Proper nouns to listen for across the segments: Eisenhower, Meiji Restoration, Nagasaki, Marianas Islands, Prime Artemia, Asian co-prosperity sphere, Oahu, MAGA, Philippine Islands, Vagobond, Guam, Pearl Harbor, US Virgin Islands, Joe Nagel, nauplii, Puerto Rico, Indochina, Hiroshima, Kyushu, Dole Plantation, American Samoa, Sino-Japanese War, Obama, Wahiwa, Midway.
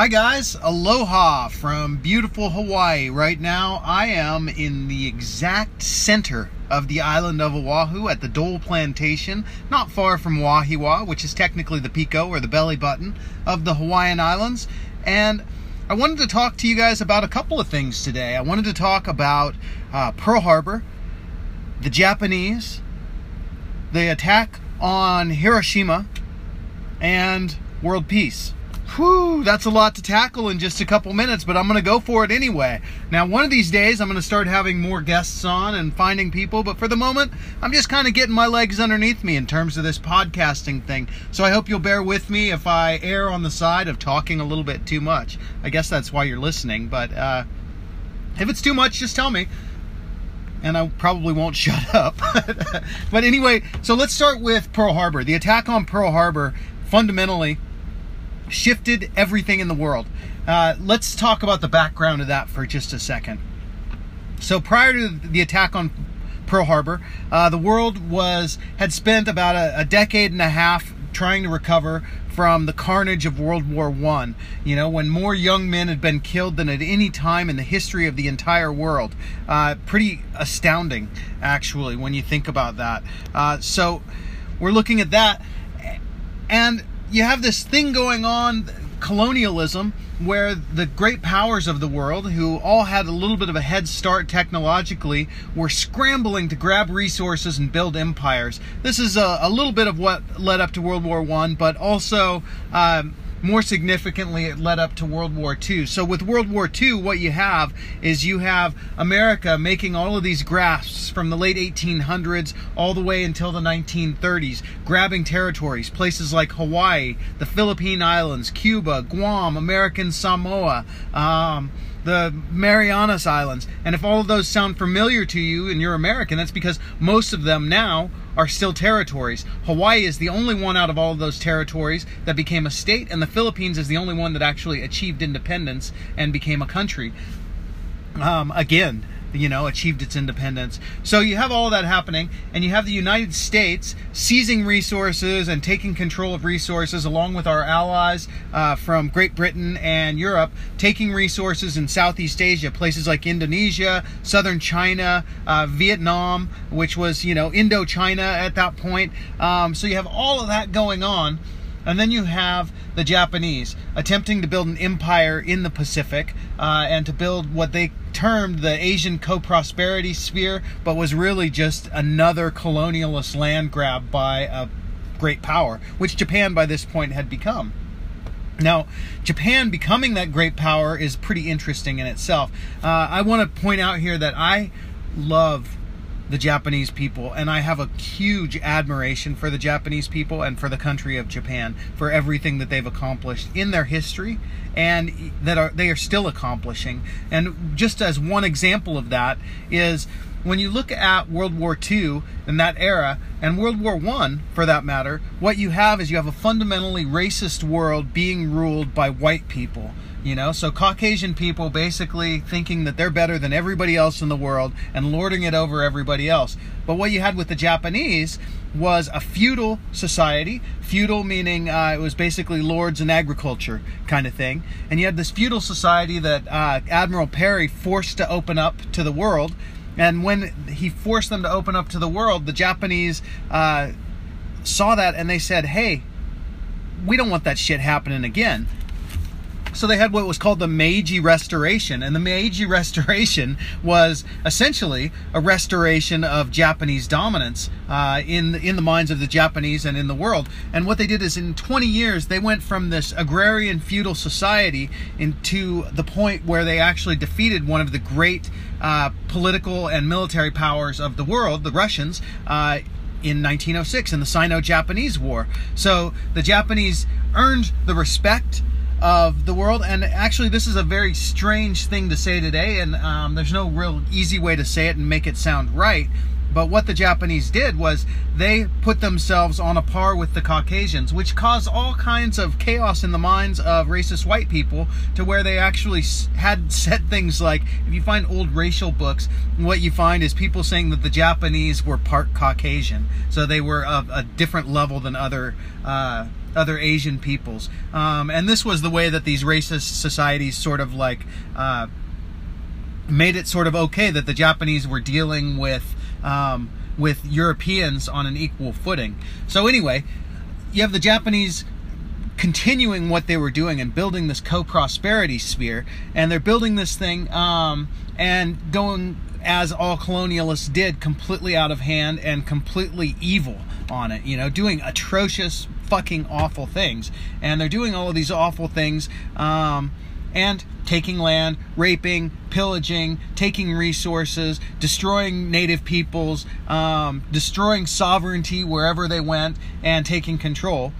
Hi guys, aloha from beautiful Hawaii. Right now I am in the exact center of the island of Oahu at the Dole Plantation, not far from Wahiwa, which is technically the pico or the belly button of the Hawaiian Islands. And I wanted to talk to you guys about a couple of things today. I wanted to talk about Pearl Harbor, the Japanese, the attack on Hiroshima, and world peace. Whew, that's a lot to tackle in just a couple minutes, but I'm going to go for it anyway. Now, one of these days, I'm going to start having more guests on and finding people, but for the moment, I'm just kind of getting my legs underneath me in terms of this podcasting thing. So I hope you'll bear with me if I err on the side of talking a little bit too much. I guess that's why you're listening, but if it's too much, just tell me. And I probably won't shut up. But anyway, so let's start with Pearl Harbor. The attack on Pearl Harbor fundamentally shifted everything in the world. Let's talk about the background of that for just a second. So prior to the attack on Pearl Harbor, the world had spent about a decade and a half trying to recover from the carnage of World War I, you know, when more young men had been killed than at any time in the history of the entire world. Pretty astounding, actually, when you think about that. So we're looking at that, and you have this thing going on, colonialism, where the great powers of the world, who all had a little bit of a head start technologically, were scrambling to grab resources and build empires. This is a little bit of what led up to World War I, but also, more significantly, it led up to World War II. So with World War II, what you have is you have America making all of these grasps from the late 1800s all the way until the 1930s, grabbing territories, places like Hawaii, the Philippine Islands, Cuba, Guam, American Samoa, the Marianas Islands. And if all of those sound familiar to you and you're American, that's because most of them now are still territories. Hawaii is the only one out of all of those territories that became a state, and the Philippines is the only one that actually achieved independence and became a country. Again, you know, achieved its independence. So you have all that happening, and you have the United States seizing resources and taking control of resources, along with our allies from Great Britain and Europe, taking resources in Southeast Asia, places like Indonesia, southern China, Vietnam, which was, you know, Indochina at that point. So you have all of that going on. And then you have the Japanese attempting to build an empire in the Pacific and to build what they termed the Asian co-prosperity sphere, but was really just another colonialist land grab by a great power, which Japan by this point had become. Now, Japan becoming that great power is pretty interesting in itself. I want to point out here that I love the Japanese people, and I have a huge admiration for the Japanese people and for the country of Japan, for everything that they've accomplished in their history and that they are still accomplishing. And just as one example of that is when you look at World War II in that era, and World War I for that matter, what you have is you have a fundamentally racist world being ruled by white people. You know, so Caucasian people basically thinking that they're better than everybody else in the world and lording it over everybody else. But what you had with the Japanese was a feudal society. Feudal meaning it was basically lords and agriculture kind of thing. And you had this feudal society that Admiral Perry forced to open up to the world. And when he forced them to open up to the world, the Japanese saw that and they said, hey, we don't want that shit happening again. So they had what was called the Meiji Restoration, and the Meiji Restoration was essentially a restoration of Japanese dominance in the minds of the Japanese and in the world. And what they did is in 20 years, they went from this agrarian feudal society into the point where they actually defeated one of the great political and military powers of the world, the Russians, in 1906 in the Sino-Japanese War. So the Japanese earned the respect of the world. And actually, this is a very strange thing to say today, and there's no real easy way to say it and make it sound right, But what the Japanese did was they put themselves on a par with the Caucasians, which caused all kinds of chaos in the minds of racist white people, to where they actually had said things like, if you find old racial books, what you find is people saying that the Japanese were part Caucasian. So they were of a different level than other Asian peoples. And this was the way that these racist societies sort of like made it sort of okay that the Japanese were dealing with Europeans on an equal footing. So anyway, you have the Japanese continuing what they were doing and building this co-prosperity sphere, and they're building this thing and going, as all colonialists did, completely out of hand and completely evil on it, you know, doing atrocious, fucking awful things. And they're doing all of these awful things, and taking land, raping, pillaging, taking resources, destroying native peoples, destroying sovereignty wherever they went, and taking control.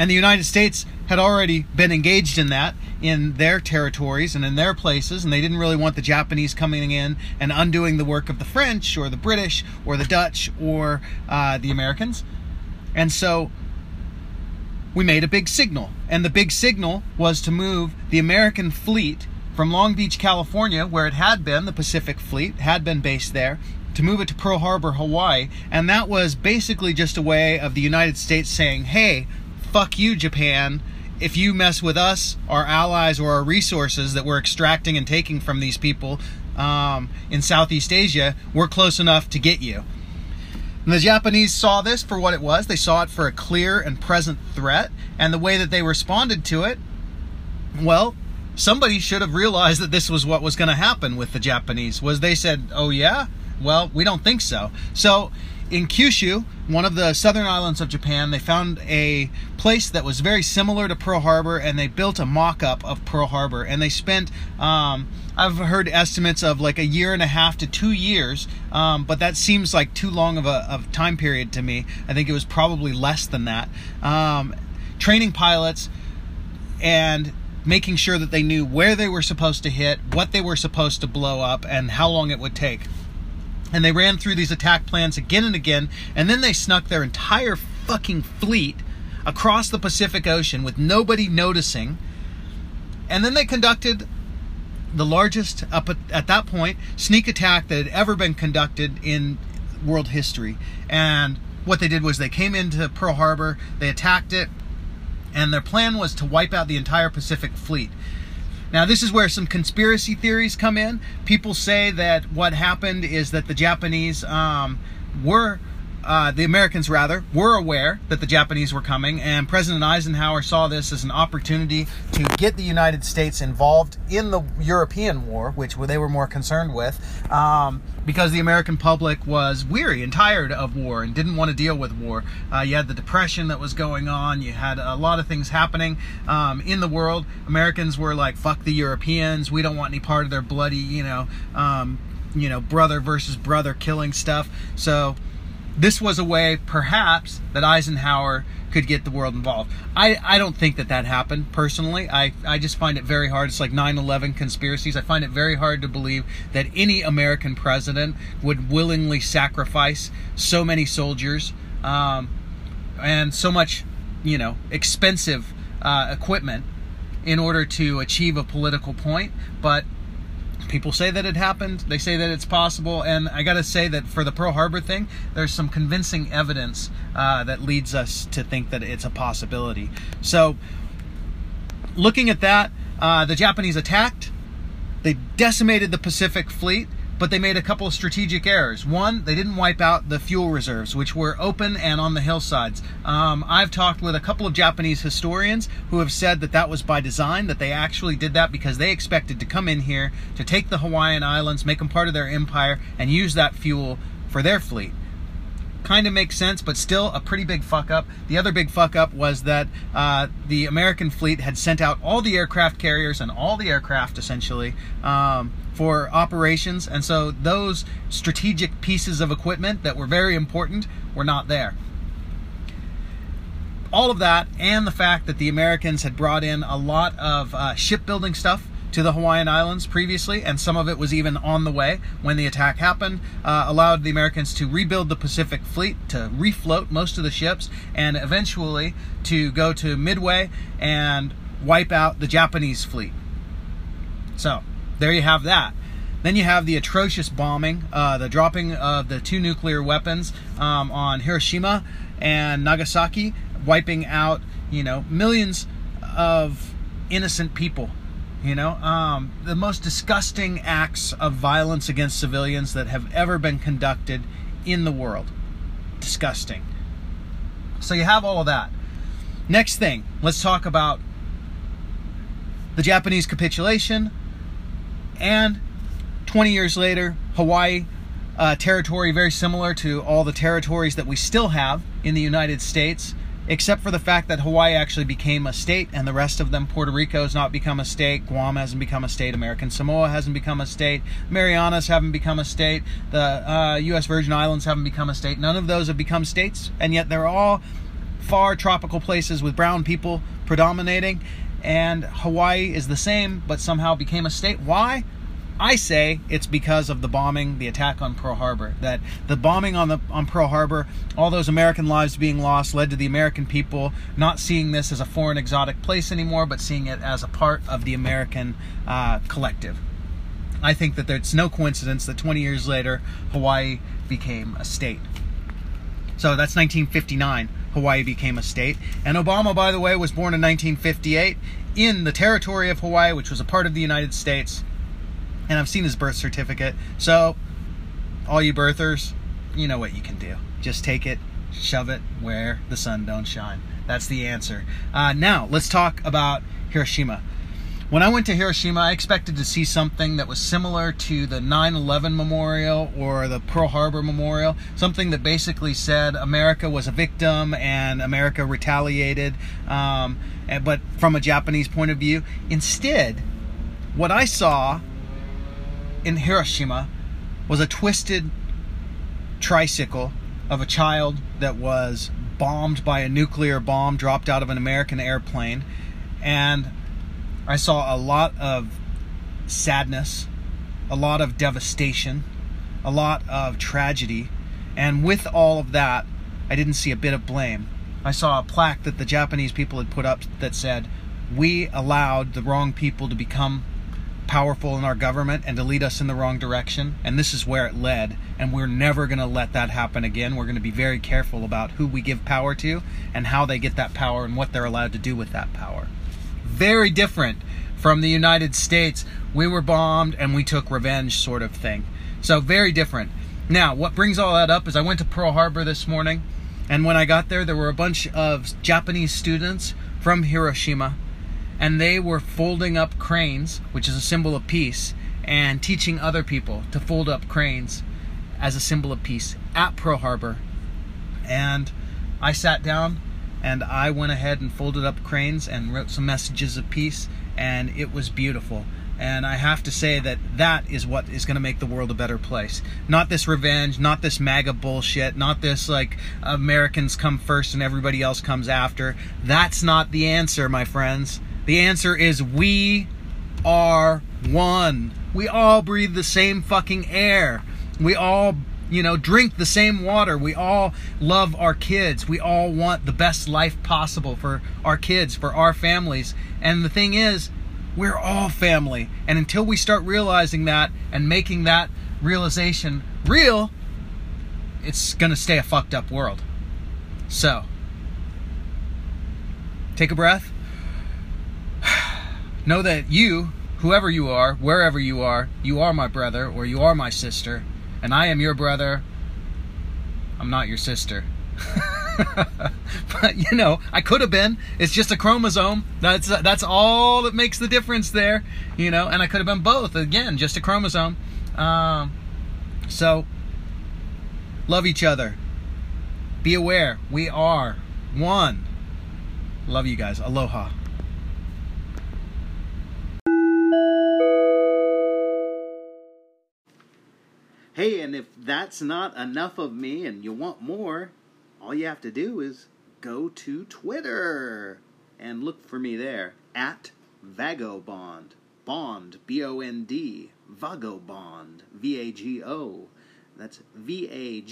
And the United States had already been engaged in that in their territories and in their places, and they didn't really want the Japanese coming in and undoing the work of the French or the British or the Dutch or the Americans. And so we made a big signal, and the big signal was to move the American fleet from Long Beach, California, where it had been, the Pacific Fleet had been based there, to move it to Pearl Harbor, Hawaii. And that was basically just a way of the United States saying, hey, fuck you, Japan. If you mess with us, our allies, or our resources that we're extracting and taking from these people in Southeast Asia, we're close enough to get you. And the Japanese saw this for what it was. They saw it for a clear and present threat. And the way that they responded to it, well, somebody should have realized that this was what was going to happen with the Japanese. Was they said, oh yeah? Well, we don't think so. So in Kyushu, one of the southern islands of Japan, they found a place that was very similar to Pearl Harbor, and they built a mock-up of Pearl Harbor. And they spent, I've heard estimates of like a year and a half to 2 years, but that seems like too long of a time period to me. I think it was probably less than that. Training pilots and making sure that they knew where they were supposed to hit, what they were supposed to blow up, and how long it would take. And they ran through these attack plans again and again, and then they snuck their entire fucking fleet across the Pacific Ocean with nobody noticing. And then they conducted the largest, up at that point, sneak attack that had ever been conducted in world history. And what they did was they came into Pearl Harbor, they attacked it, and their plan was to wipe out the entire Pacific Fleet. Now, this is where some conspiracy theories come in. People say that what happened is that the Japanese the Americans rather, were aware that the Japanese were coming, and President Eisenhower saw this as an opportunity to get the United States involved in the European war, which they were more concerned with, because the American public was weary and tired of war and didn't want to deal with war. You had the Depression that was going on. You had a lot of things happening in the world. Americans were like, fuck the Europeans. We don't want any part of their bloody, brother versus brother killing stuff. So this was a way, perhaps, that Eisenhower could get the world involved. I don't think that happened, personally. I just find it very hard. It's like 9/11 conspiracies. I find it very hard to believe that any American president would willingly sacrifice so many soldiers and so much, expensive equipment in order to achieve a political point. But people say that it happened. They say that it's possible. And I got to say that for the Pearl Harbor thing, there's some convincing evidence that leads us to think that it's a possibility. So looking at that, the Japanese attacked. They decimated the Pacific Fleet, but they made a couple of strategic errors. One, they didn't wipe out the fuel reserves, which were open and on the hillsides. I've talked with a couple of Japanese historians who have said that that was by design, that they actually did that because they expected to come in here to take the Hawaiian Islands, make them part of their empire, and use that fuel for their fleet. Kind of makes sense, but still a pretty big fuck up. The other big fuck up was that the American fleet had sent out all the aircraft carriers and all the aircraft essentially for operations, and so those strategic pieces of equipment that were very important were not there. All of that, and the fact that the Americans had brought in a lot of shipbuilding stuff to the Hawaiian Islands previously, and some of it was even on the way when the attack happened, allowed the Americans to rebuild the Pacific Fleet, to refloat most of the ships, and eventually to go to Midway and wipe out the Japanese fleet. So there you have that. Then you have the atrocious bombing, the dropping of the 2 nuclear weapons on Hiroshima and Nagasaki, wiping out, you know, millions of innocent people. You know, the most disgusting acts of violence against civilians that have ever been conducted in the world. Disgusting. So you have all of that. Next thing, let's talk about the Japanese capitulation and 20 years later, Hawaii, territory very similar to all the territories that we still have in the United States, except for the fact that Hawaii actually became a state and the rest of them, Puerto Rico has not become a state, Guam hasn't become a state, American Samoa hasn't become a state, Marianas haven't become a state, the US Virgin Islands haven't become a state. None of those have become states, and yet they're all far tropical places with brown people predominating, and Hawaii is the same but somehow became a state. Why? I say it's because of the bombing, the attack on Pearl Harbor. That the bombing on Pearl Harbor, all those American lives being lost, led to the American people not seeing this as a foreign exotic place anymore, but seeing it as a part of the American collective. I think that it's no coincidence that 20 years later, Hawaii became a state. So that's 1959. Hawaii became a state. And Obama, by the way, was born in 1958 in the territory of Hawaii, which was a part of the United States. And I've seen his birth certificate. So, all you birthers, you know what you can do. Just take it, shove it where the sun don't shine. That's the answer. Now, let's talk about Hiroshima. When I went to Hiroshima, I expected to see something that was similar to the 9/11 Memorial or the Pearl Harbor Memorial. Something that basically said America was a victim and America retaliated, but from a Japanese point of view. Instead, what I saw in Hiroshima was a twisted tricycle of a child that was bombed by a nuclear bomb dropped out of an American airplane, and I saw a lot of sadness, a lot of devastation, a lot of tragedy, and with all of that, I didn't see a bit of blame. I saw a plaque that the Japanese people had put up that said, "We allowed the wrong people to become powerful in our government and to lead us in the wrong direction, and this is where it led, and we're never going to let that happen again. We're going to be very careful about who we give power to and how they get that power and what they're allowed to do with that power." Very different from the United States, we were bombed and we took revenge sort of thing. So very different. Now, what brings all that up is I went to Pearl Harbor this morning, and when I got there were a bunch of Japanese students from Hiroshima, and they were folding up cranes, which is a symbol of peace, and teaching other people to fold up cranes as a symbol of peace at Pearl Harbor. And I sat down and I went ahead and folded up cranes and wrote some messages of peace, and it was beautiful. And I have to say that that is what is going to make the world a better place. Not this revenge, not this MAGA bullshit, not this like Americans come first and everybody else comes after. That's not the answer, my friends. The answer is we are one. We all breathe the same fucking air. We all, you know, drink the same water. We all love our kids. We all want the best life possible for our kids, for our families. And the thing is, we're all family. And until we start realizing that and making that realization real, it's going to stay a fucked up world. So, take a breath. Know that you, whoever you are, wherever you are my brother or you are my sister, and I am your brother. I'm not your sister. But, you know, I could have been. It's just a chromosome. That's all that makes the difference there, you know, and I could have been both. Again, just a chromosome. So, love each other. Be aware. We are one. Love you guys. Aloha. Hey, and if that's not enough of me and you want more, all you have to do is go to Twitter and look for me there, @Vagobond. Bond, B-O-N-D, Vagobond, V-A-G-O. That's V-A-G-O-B-O-N-D.